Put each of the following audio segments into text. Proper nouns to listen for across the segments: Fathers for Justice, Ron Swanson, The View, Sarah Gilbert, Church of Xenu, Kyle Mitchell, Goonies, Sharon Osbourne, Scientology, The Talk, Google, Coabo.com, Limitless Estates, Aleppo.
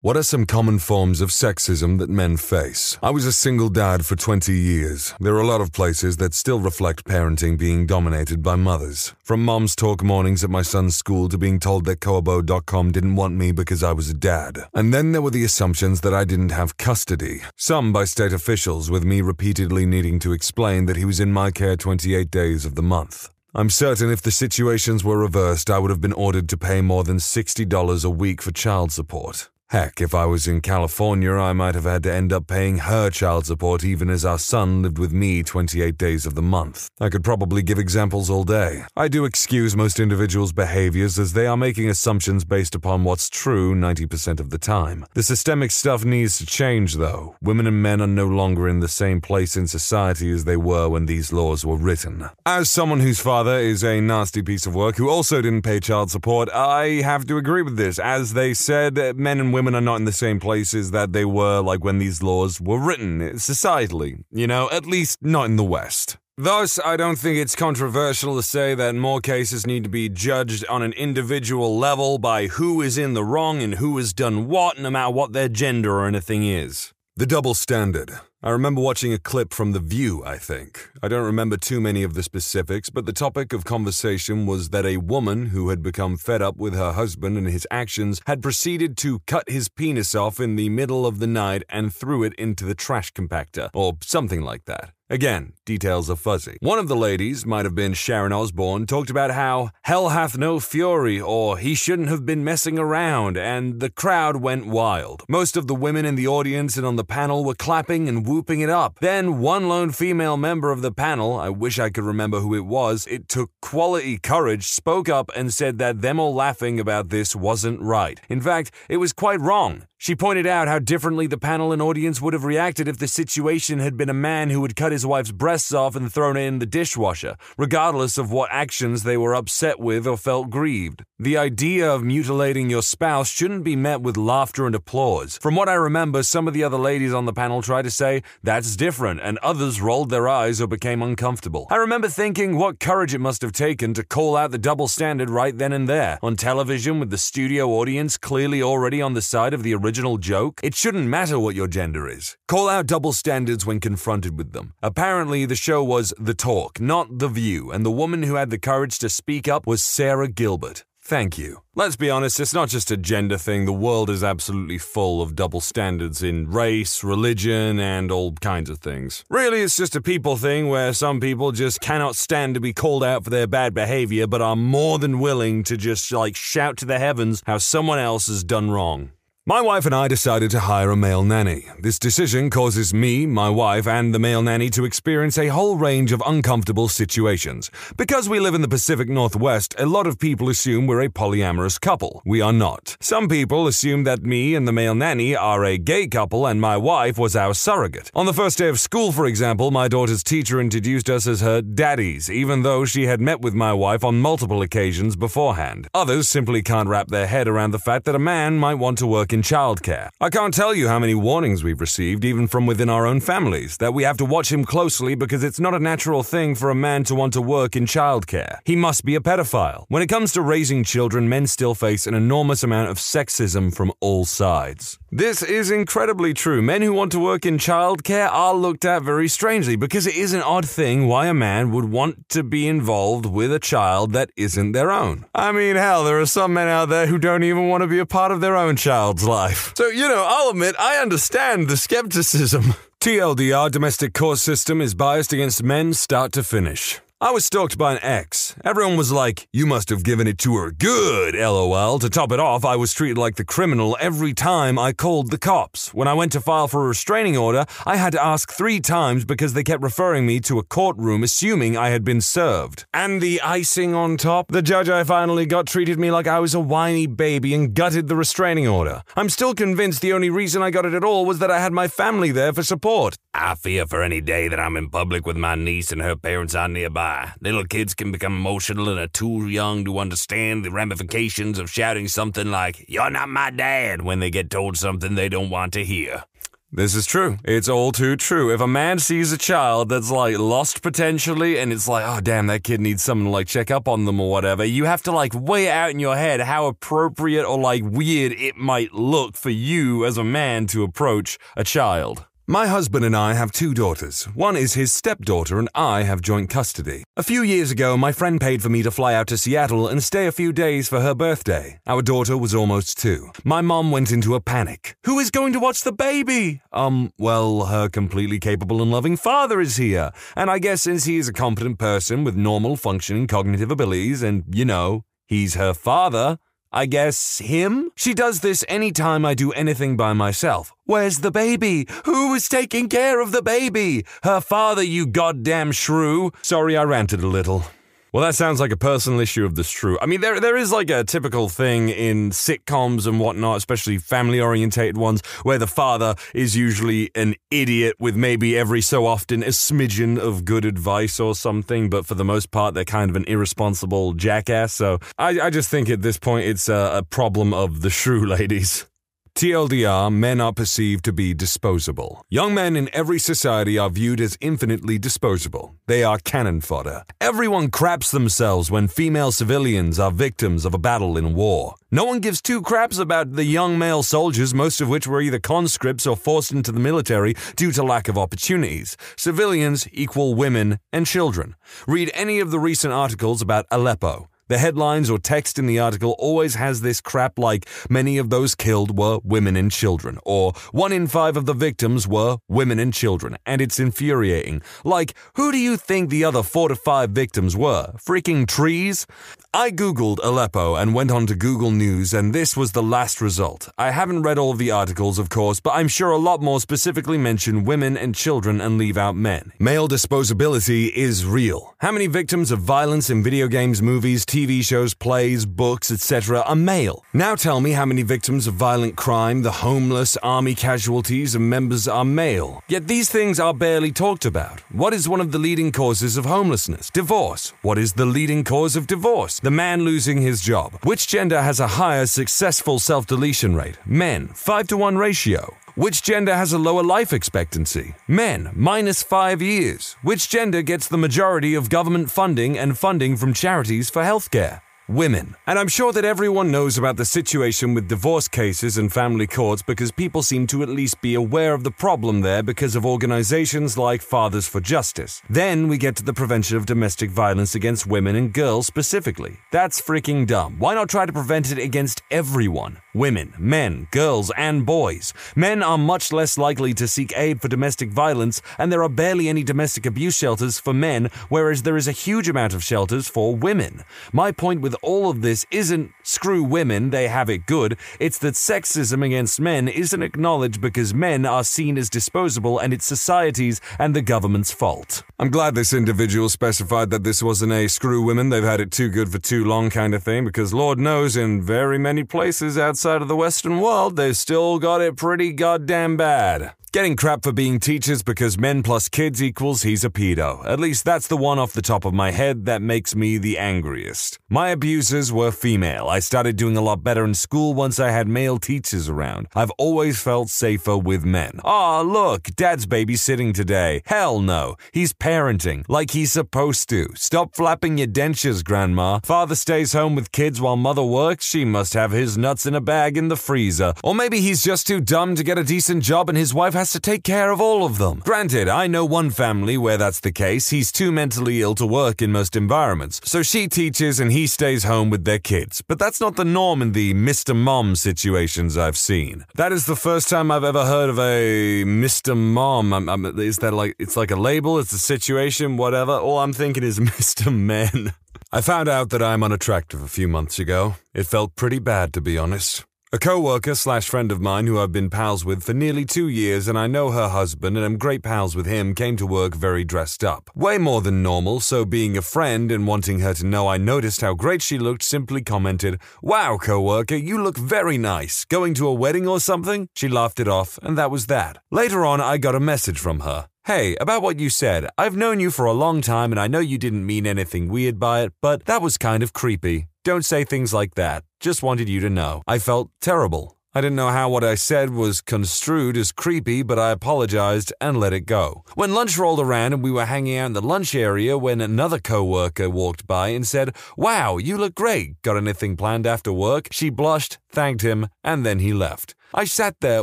What are some common forms of sexism that men face? I was a single dad for 20 years. There are a lot of places that still reflect parenting being dominated by mothers. From mom's talk mornings at my son's school to being told that Coabo.com didn't want me because I was a dad. And then there were the assumptions that I didn't have custody. Some by state officials, with me repeatedly needing to explain that he was in my care 28 days of the month. I'm certain if the situations were reversed, I would have been ordered to pay more than $60 a week for child support. Heck, if I was in California, I might have had to end up paying her child support even as our son lived with me 28 days of the month. I could probably give examples all day. I do excuse most individuals' behaviors as they are making assumptions based upon what's true 90% of the time. The systemic stuff needs to change, though. Women and men are no longer in the same place in society as they were when these laws were written. As someone whose father is a nasty piece of work who also didn't pay child support, I have to agree with this. As they said, men and women are not in the same places that they were like when these laws were written, societally, you know, at least not in the West. Thus, I don't think it's controversial to say that more cases need to be judged on an individual level by who is in the wrong and who has done what, no matter what their gender or anything is. The double standard. I remember watching a clip from The View, I think. I don't remember too many of the specifics, but the topic of conversation was that a woman who had become fed up with her husband and his actions had proceeded to cut his penis off in the middle of the night and threw it into the trash compactor, or something like that. Again, details are fuzzy. One of the ladies, might have been Sharon Osbourne, talked about how hell hath no fury or he shouldn't have been messing around, and the crowd went wild. Most of the women in the audience and on the panel were clapping and whooping it up. Then one lone female member of the panel, I wish I could remember who it was, it took quality courage, spoke up and said that them all laughing about this wasn't right. In fact, it was quite wrong. She pointed out how differently the panel and audience would have reacted if the situation had been a man who had cut his wife's breasts off and thrown it in the dishwasher, regardless of what actions they were upset with or felt grieved. The idea of mutilating your spouse shouldn't be met with laughter and applause. From what I remember, some of the other ladies on the panel tried to say, "That's different," and others rolled their eyes or became uncomfortable. I remember thinking what courage it must have taken to call out the double standard right then and there, on television with the studio audience clearly already on the side of the original joke. It shouldn't matter what your gender is. Call out double standards when confronted with them. Apparently, the show was The Talk, not The View, and the woman who had the courage to speak up was Sarah Gilbert. Thank you. Let's be honest, it's not just a gender thing. The world is absolutely full of double standards in race, religion, and all kinds of things. Really, it's just a people thing where some people just cannot stand to be called out for their bad behavior, but are more than willing to just, shout to the heavens how someone else has done wrong. My wife and I decided to hire a male nanny. This decision causes me, my wife, and the male nanny to experience a whole range of uncomfortable situations. Because we live in the Pacific Northwest, a lot of people assume we're a polyamorous couple. We are not. Some people assume that me and the male nanny are a gay couple and my wife was our surrogate. On the first day of school, for example, my daughter's teacher introduced us as her daddies, even though she had met with my wife on multiple occasions beforehand. Others simply can't wrap their head around the fact that a man might want to work in childcare. I can't tell you how many warnings we've received, even from within our own families, that we have to watch him closely because it's not a natural thing for a man to want to work in childcare. He must be a pedophile. When it comes to raising children, men still face an enormous amount of sexism from all sides. This is incredibly true. Men who want to work in childcare are looked at very strangely because it is an odd thing why a man would want to be involved with a child that isn't their own. I mean, hell, there are some men out there who don't even want to be a part of their own child's life. So, I'll admit, I understand the skepticism. TLDR, domestic court system is biased against men start to finish. I was stalked by an ex. Everyone was like, "You must have given it to her good, LOL. To top it off, I was treated like the criminal every time I called the cops. When I went to file for a restraining order, I had to ask 3 times because they kept referring me to a courtroom assuming I had been served. And the icing on top? The judge I finally got treated me like I was a whiny baby and gutted the restraining order. I'm still convinced the only reason I got it at all was that I had my family there for support. I fear for any day that I'm in public with my niece and her parents are nearby. Little kids can become emotional and are too young to understand the ramifications of shouting something like, 'You're not my dad,' when they get told something they don't want to hear." This is true. It's all too true. If a man sees a child that's like lost potentially and it's like, oh damn, that kid needs someone to like check up on them or whatever, you have to like weigh out in your head how appropriate or like weird it might look for you as a man to approach a child. My husband and I have two daughters. One is his stepdaughter and I have joint custody. A few years ago, my friend paid for me to fly out to Seattle and stay a few days for her birthday. Our daughter was almost 2. My mom went into a panic. Who is going to watch the baby? Well, her completely capable and loving father is here. And I guess since he is a competent person with normal functioning cognitive abilities and, you know, he's her father, I guess him? She does this anytime I do anything by myself. Where's the baby? Who is taking care of the baby? Her father, you goddamn shrew. Sorry, I ranted a little. Well, that sounds like a personal issue of the shrew. I mean, there is like a typical thing in sitcoms and whatnot, especially family-orientated ones, where the father is usually an idiot with maybe every so often a smidgen of good advice or something, but for the most part, they're kind of an irresponsible jackass. So I just think at this point, it's a problem of the shrew, ladies. TLDR, men are perceived to be disposable. Young men in every society are viewed as infinitely disposable. They are cannon fodder. Everyone craps themselves when female civilians are victims of a battle in war. No one gives two craps about the young male soldiers, most of which were either conscripts or forced into the military due to lack of opportunities. Civilians equal women and children. Read any of the recent articles about Aleppo. The headlines or text in the article always has this crap like, many of those killed were women and children, or 1 in 5 of the victims were women and children, and it's infuriating. Like, who do you think the other 4 to 5 victims were? Freaking trees? I googled Aleppo and went on to Google News, and this was the last result. I haven't read all of the articles, of course, but I'm sure a lot more specifically mention women and children and leave out men. Male disposability is real. How many victims of violence in video games, movies, TV shows, plays, books, etc. are male. Now tell me how many victims of violent crime, the homeless, army casualties, and members are male. Yet these things are barely talked about. What is one of the leading causes of homelessness? Divorce. What is the leading cause of divorce? The man losing his job. Which gender has a higher successful self-deletion rate? Men. 5-to-1 ratio. Which gender has a lower life expectancy? Men, -5 years. Which gender gets the majority of government funding and funding from charities for healthcare? Women. And I'm sure that everyone knows about the situation with divorce cases and family courts because people seem to at least be aware of the problem there because of organizations like Fathers for Justice. Then we get to the prevention of domestic violence against women and girls specifically. That's freaking dumb. Why not try to prevent it against everyone? Women, men, girls, and boys. Men are much less likely to seek aid for domestic violence, and there are barely any domestic abuse shelters for men, whereas there is a huge amount of shelters for women. My point with all of this isn't screw women, they have it good. It's that sexism against men isn't acknowledged because men are seen as disposable, and it's society's and the government's fault. I'm glad this individual specified that this wasn't a screw women, they've had it too good for too long kind of thing, because Lord knows in very many places outside of the Western world, they've still got it pretty goddamn bad. Getting crap for being teachers because men plus kids equals he's a pedo. At least that's the one off the top of my head that makes me the angriest. My abusers were female. I started doing a lot better in school once I had male teachers around. I've always felt safer with men. Aw, look, dad's babysitting today. Hell no. He's parenting, like he's supposed to. Stop flapping your dentures, grandma. Father stays home with kids while mother works. She must have his nuts in a bag in the freezer. Or maybe he's just too dumb to get a decent job and his wife has to take care of all of them. Granted, I know one family where that's the case. He's too mentally ill to work in most environments. So she teaches and he stays home with their kids. But that's not the norm in the Mr. Mom situations I've seen. That is the first time I've ever heard of a Mr. Mom. Is that like, it's like a label? It's a situation, whatever. All I'm thinking is Mr. Men. I found out that I'm unattractive a few months ago. It felt pretty bad, to be honest. A co-worker / friend of mine who I've been pals with for nearly 2 years, and I know her husband and I'm great pals with him, came to work very dressed up. Way more than normal, so being a friend and wanting her to know I noticed how great she looked, simply commented, "Wow, co-worker, you look very nice. Going to a wedding or something?" She laughed it off, and that was that. Later on, I got a message from her. "Hey, about what you said, I've known you for a long time and I know you didn't mean anything weird by it, but that was kind of creepy. Don't say things like that. Just wanted you to know." I felt terrible. I didn't know how what I said was construed as creepy, but I apologized and let it go. When lunch rolled around and we were hanging out in the lunch area when another co-worker walked by and said, "Wow, you look great. Got anything planned after work?" She blushed, thanked him, and then he left. I sat there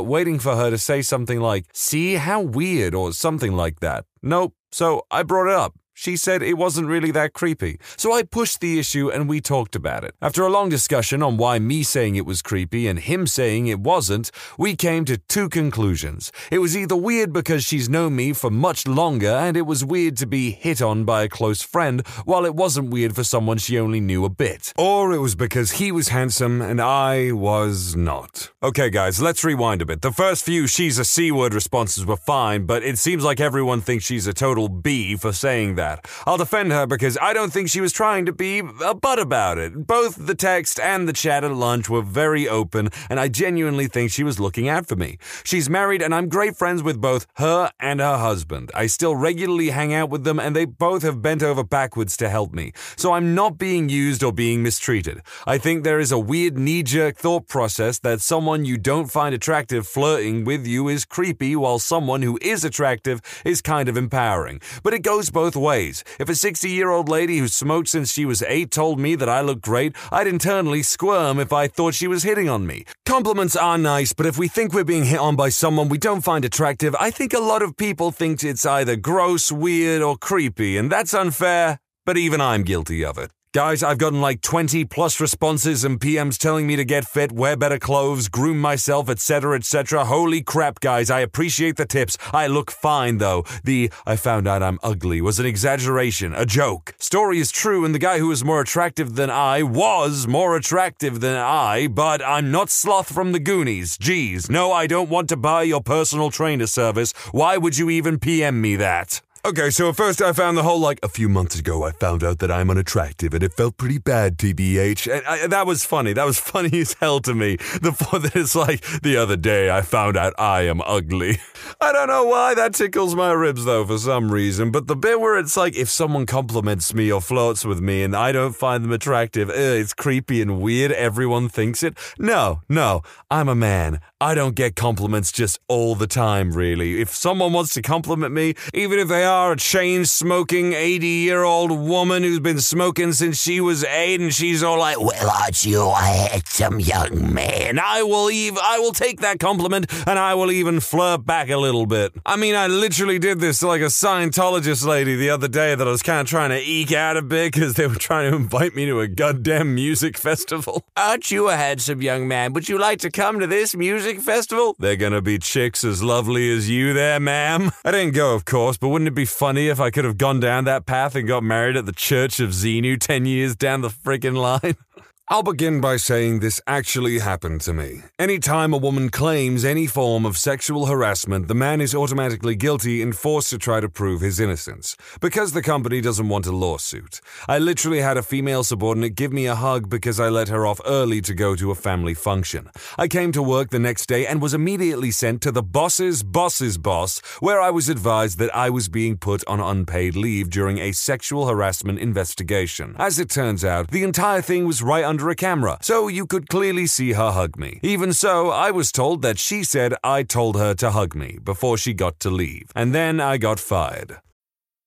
waiting for her to say something like, "See, how weird," or something like that. Nope, so I brought it up. She said it wasn't really that creepy, so I pushed the issue and we talked about it. After a long discussion on why me saying it was creepy and him saying it wasn't, we came to two conclusions. It was either weird because she's known me for much longer and it was weird to be hit on by a close friend, while it wasn't weird for someone she only knew a bit. Or it was because he was handsome and I was not. Okay guys, let's rewind a bit. The first few "she's a C-word" responses were fine, but it seems like everyone thinks she's a total B for saying that. I'll defend her because I don't think she was trying to be a butt about it. Both the text and the chat at lunch were very open, and I genuinely think she was looking out for me. She's married, and I'm great friends with both her and her husband. I still regularly hang out with them, and they both have bent over backwards to help me. So I'm not being used or being mistreated. I think there is a weird knee-jerk thought process that someone you don't find attractive flirting with you is creepy, while someone who is attractive is kind of empowering. But it goes both ways. If a 60-year-old lady who smoked since she was 8 told me that I look great, I'd internally squirm if I thought she was hitting on me. Compliments are nice, but if we think we're being hit on by someone we don't find attractive, I think a lot of people think it's either gross, weird, or creepy, and that's unfair, but even I'm guilty of it. Guys, I've gotten like 20 plus responses and PMs telling me to get fit, wear better clothes, groom myself, etc., etc. Holy crap, guys, I appreciate the tips. I look fine, though. The "I found out I'm ugly" was an exaggeration, a joke. Story is true, and the guy who was more attractive than I was more attractive than I, but I'm not Sloth from the Goonies. Geez, no, I don't want to buy your personal trainer service. Why would you even PM me that? Okay, so at first I found the whole like, "a few months ago I found out that I'm unattractive and it felt pretty bad, TBH." And that was funny. That was funny as hell to me. The part that it's like, "the other day I found out I am ugly." I don't know why that tickles my ribs though for some reason, but the bit where it's like if someone compliments me or flirts with me and I don't find them attractive, it's creepy and weird, everyone thinks it. No, I'm a man. I don't get compliments just all the time, really. If someone wants to compliment me, even if they are a chain-smoking 80-year-old woman who's been smoking since she was 8 and she's all like, "well, aren't you a handsome young man?" I will take that compliment and I will even flirt back a little bit. I mean, I literally did this to like a Scientologist lady the other day that I was kind of trying to eke out a bit because they were trying to invite me to a goddamn music festival. "Aren't you a handsome young man? Would you like to come to this music festival? They're gonna be chicks as lovely as you there, ma'am." I didn't go, of course, but wouldn't it be funny if I could have gone down that path and got married at the Church of Xenu 10 years down the frickin' line? I'll begin by saying this actually happened to me. Anytime a woman claims any form of sexual harassment, the man is automatically guilty and forced to try to prove his innocence, because the company doesn't want a lawsuit. I literally had a female subordinate give me a hug because I let her off early to go to a family function. I came to work the next day and was immediately sent to the boss's boss's boss, where I was advised that I was being put on unpaid leave during a sexual harassment investigation. As it turns out, the entire thing was right under a camera, so you could clearly see her hug me. Even so, I was told that she said I told her to hug me before she got to leave, and then I got fired.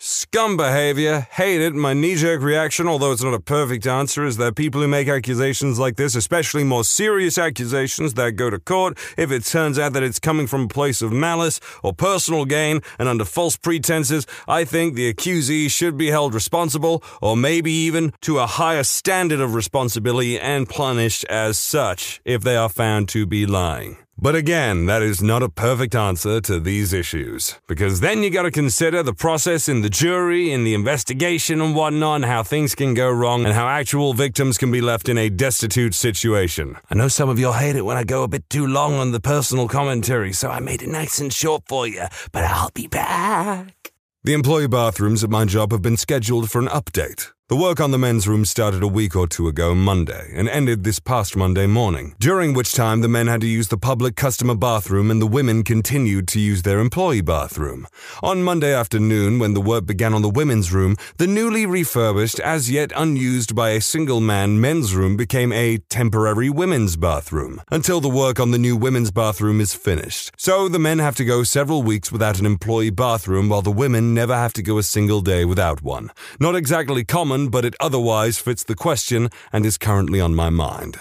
Scum behavior, hate it, my knee-jerk reaction, although it's not a perfect answer, is that people who make accusations like this, especially more serious accusations that go to court, if it turns out that it's coming from a place of malice or personal gain and under false pretenses, I think the accusee should be held responsible or maybe even to a higher standard of responsibility and punished as such if they are found to be lying. But again, that is not a perfect answer to these issues, because then you got to consider the process in the jury, in the investigation and whatnot, and how things can go wrong and how actual victims can be left in a destitute situation. I know some of y'all hate it when I go a bit too long on the personal commentary, so I made it nice and short for you, but I'll be back. The employee bathrooms at my job have been scheduled for an update. The work on the men's room started a week or two ago Monday and ended this past Monday morning, during which time the men had to use the public customer bathroom and the women continued to use their employee bathroom. On Monday afternoon, when the work began on the women's room, the newly refurbished, as yet unused by a single man, men's room became a temporary women's bathroom until the work on the new women's bathroom is finished. So the men have to go several weeks without an employee bathroom while the women never have to go a single day without one. Not exactly common, but it otherwise fits the question and is currently on my mind.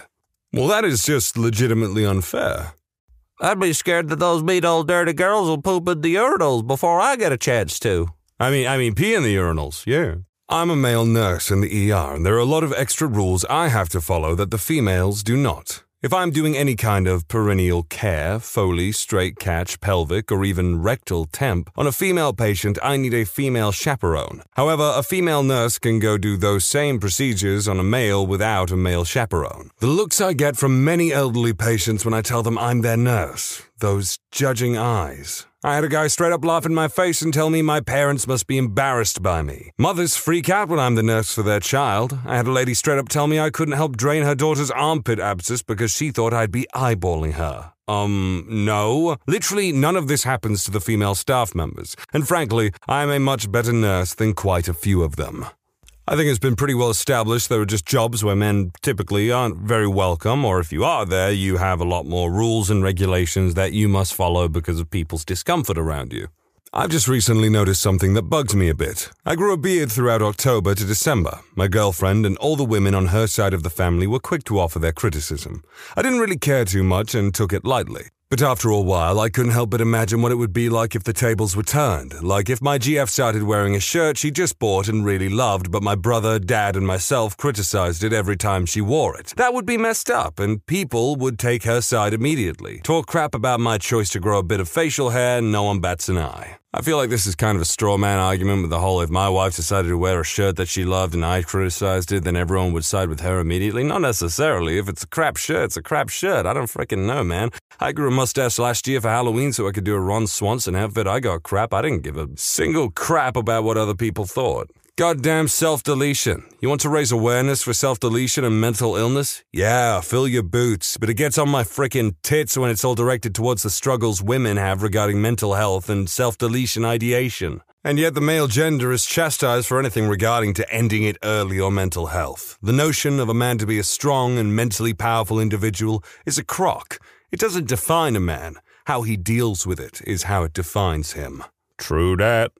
Well, that is just legitimately unfair. I'd be scared that those mean old dirty girls will poop in the urinals before I get a chance to. I mean pee in the urinals, yeah. I'm a male nurse in the ER, and there are a lot of extra rules I have to follow that the females do not. If I'm doing any kind of perineal care, Foley, straight catch, pelvic, or even rectal temp, on a female patient, I need a female chaperone. However, a female nurse can go do those same procedures on a male without a male chaperone. The looks I get from many elderly patients when I tell them I'm their nurse, those judging eyes. I had a guy straight up laugh in my face and tell me my parents must be embarrassed by me. Mothers freak out when I'm the nurse for their child. I had a lady straight up tell me I couldn't help drain her daughter's armpit abscess because she thought I'd be eyeballing her. No. Literally none of this happens to the female staff members. And frankly, I'm a much better nurse than quite a few of them. I think it's been pretty well established there are just jobs where men typically aren't very welcome, or if you are there, you have a lot more rules and regulations that you must follow because of people's discomfort around you. I've just recently noticed something that bugs me a bit. I grew a beard throughout October to December. My girlfriend and all the women on her side of the family were quick to offer their criticism. I didn't really care too much and took it lightly. But after a while, I couldn't help but imagine what it would be like if the tables were turned. Like if my GF started wearing a shirt she just bought and really loved, but my brother, dad, and myself criticized it every time she wore it. That would be messed up, and people would take her side immediately. Talk crap about my choice to grow a bit of facial hair, and no one bats an eye. I feel like this is kind of a straw man argument with the whole if my wife decided to wear a shirt that she loved and I criticized it, then everyone would side with her immediately. Not necessarily. If it's a crap shirt, it's a crap shirt. I don't freaking know, man. I grew a mustache last year for Halloween so I could do a Ron Swanson outfit. I got crap. I didn't give a single crap about what other people thought. Goddamn self-deletion. You want to raise awareness for self-deletion and mental illness? Yeah, fill your boots, but it gets on my frickin' tits when it's all directed towards the struggles women have regarding mental health and self-deletion ideation. And yet the male gender is chastised for anything regarding to ending it early or mental health. The notion of a man to be a strong and mentally powerful individual is a crock. It doesn't define a man. How he deals with it is how it defines him. True that.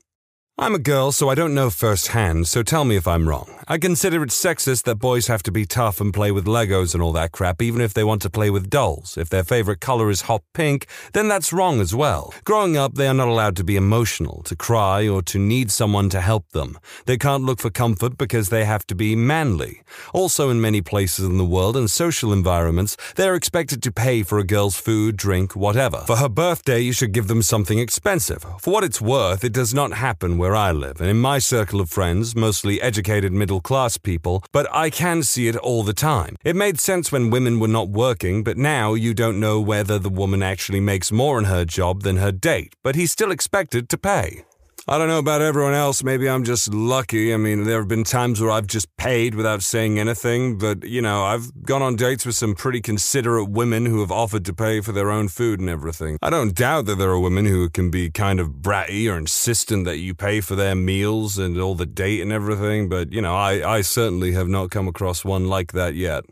I'm a girl, so I don't know firsthand, so tell me if I'm wrong. I consider it sexist that boys have to be tough and play with Legos and all that crap, even if they want to play with dolls. If their favorite color is hot pink, then that's wrong as well. Growing up, they are not allowed to be emotional, to cry, or to need someone to help them. They can't look for comfort because they have to be manly. Also, in many places in the world and social environments, they are expected to pay for a girl's food, drink, whatever. For her birthday, you should give them something expensive. For what it's worth, it does not happen where I live, and in my circle of friends, mostly educated middle-class people, but I can see it all the time. It made sense when women were not working, but now you don't know whether the woman actually makes more in her job than her date, but he's still expected to pay. I don't know about everyone else, maybe I'm just lucky. There have been times where I've just paid without saying anything, but, I've gone on dates with some pretty considerate women who have offered to pay for their own food and everything. I don't doubt that there are women who can be kind of bratty or insistent that you pay for their meals and all the date and everything, but, I certainly have not come across one like that yet.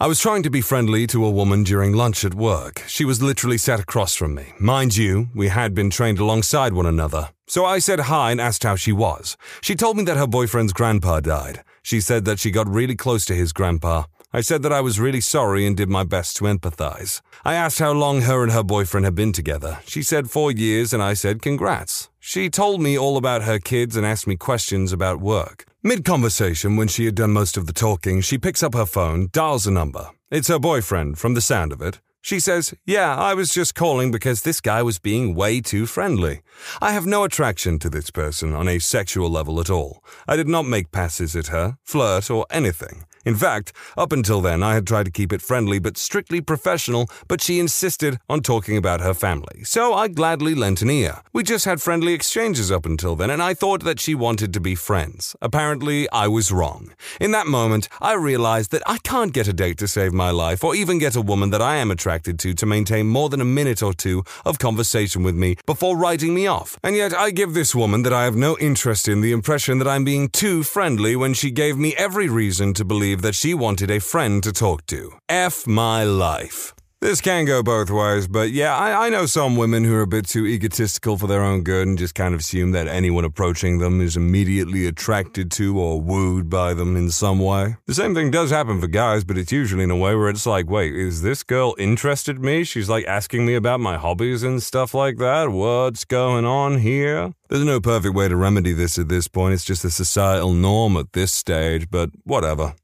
I was trying to be friendly to a woman during lunch at work. She was literally sat across from me. Mind you, we had been trained alongside one another. So I said hi and asked how she was. She told me that her boyfriend's grandpa died. She said that she got really close to his grandpa. I said that I was really sorry and did my best to empathize. I asked how long her and her boyfriend had been together. She said 4 years, and I said congrats. She told me all about her kids and asked me questions about work. Mid-conversation, when she had done most of the talking, she picks up her phone, dials a number. It's her boyfriend, from the sound of it. She says, "Yeah, I was just calling because this guy was being way too friendly. I have no attraction to this person on a sexual level at all. I did not make passes at her, flirt, or anything. In fact, up until then, I had tried to keep it friendly but strictly professional, but she insisted on talking about her family, so I gladly lent an ear. We just had friendly exchanges up until then, and I thought that she wanted to be friends. Apparently, I was wrong. In that moment, I realized that I can't get a date to save my life or even get a woman that I am attracted to maintain more than a minute or two of conversation with me before writing me off. And yet, I give this woman that I have no interest in the impression that I'm being too friendly when she gave me every reason to believe that she wanted a friend to talk to. F my life." This can go both ways, but yeah, I know some women who are a bit too egotistical for their own good and just kind of assume that anyone approaching them is immediately attracted to or wooed by them in some way. The same thing does happen for guys, but it's usually in a way where it's like, wait, is this girl interested in me? She's like asking me about my hobbies and stuff like that. What's going on here? There's no perfect way to remedy this at this point. It's just a societal norm at this stage, but whatever.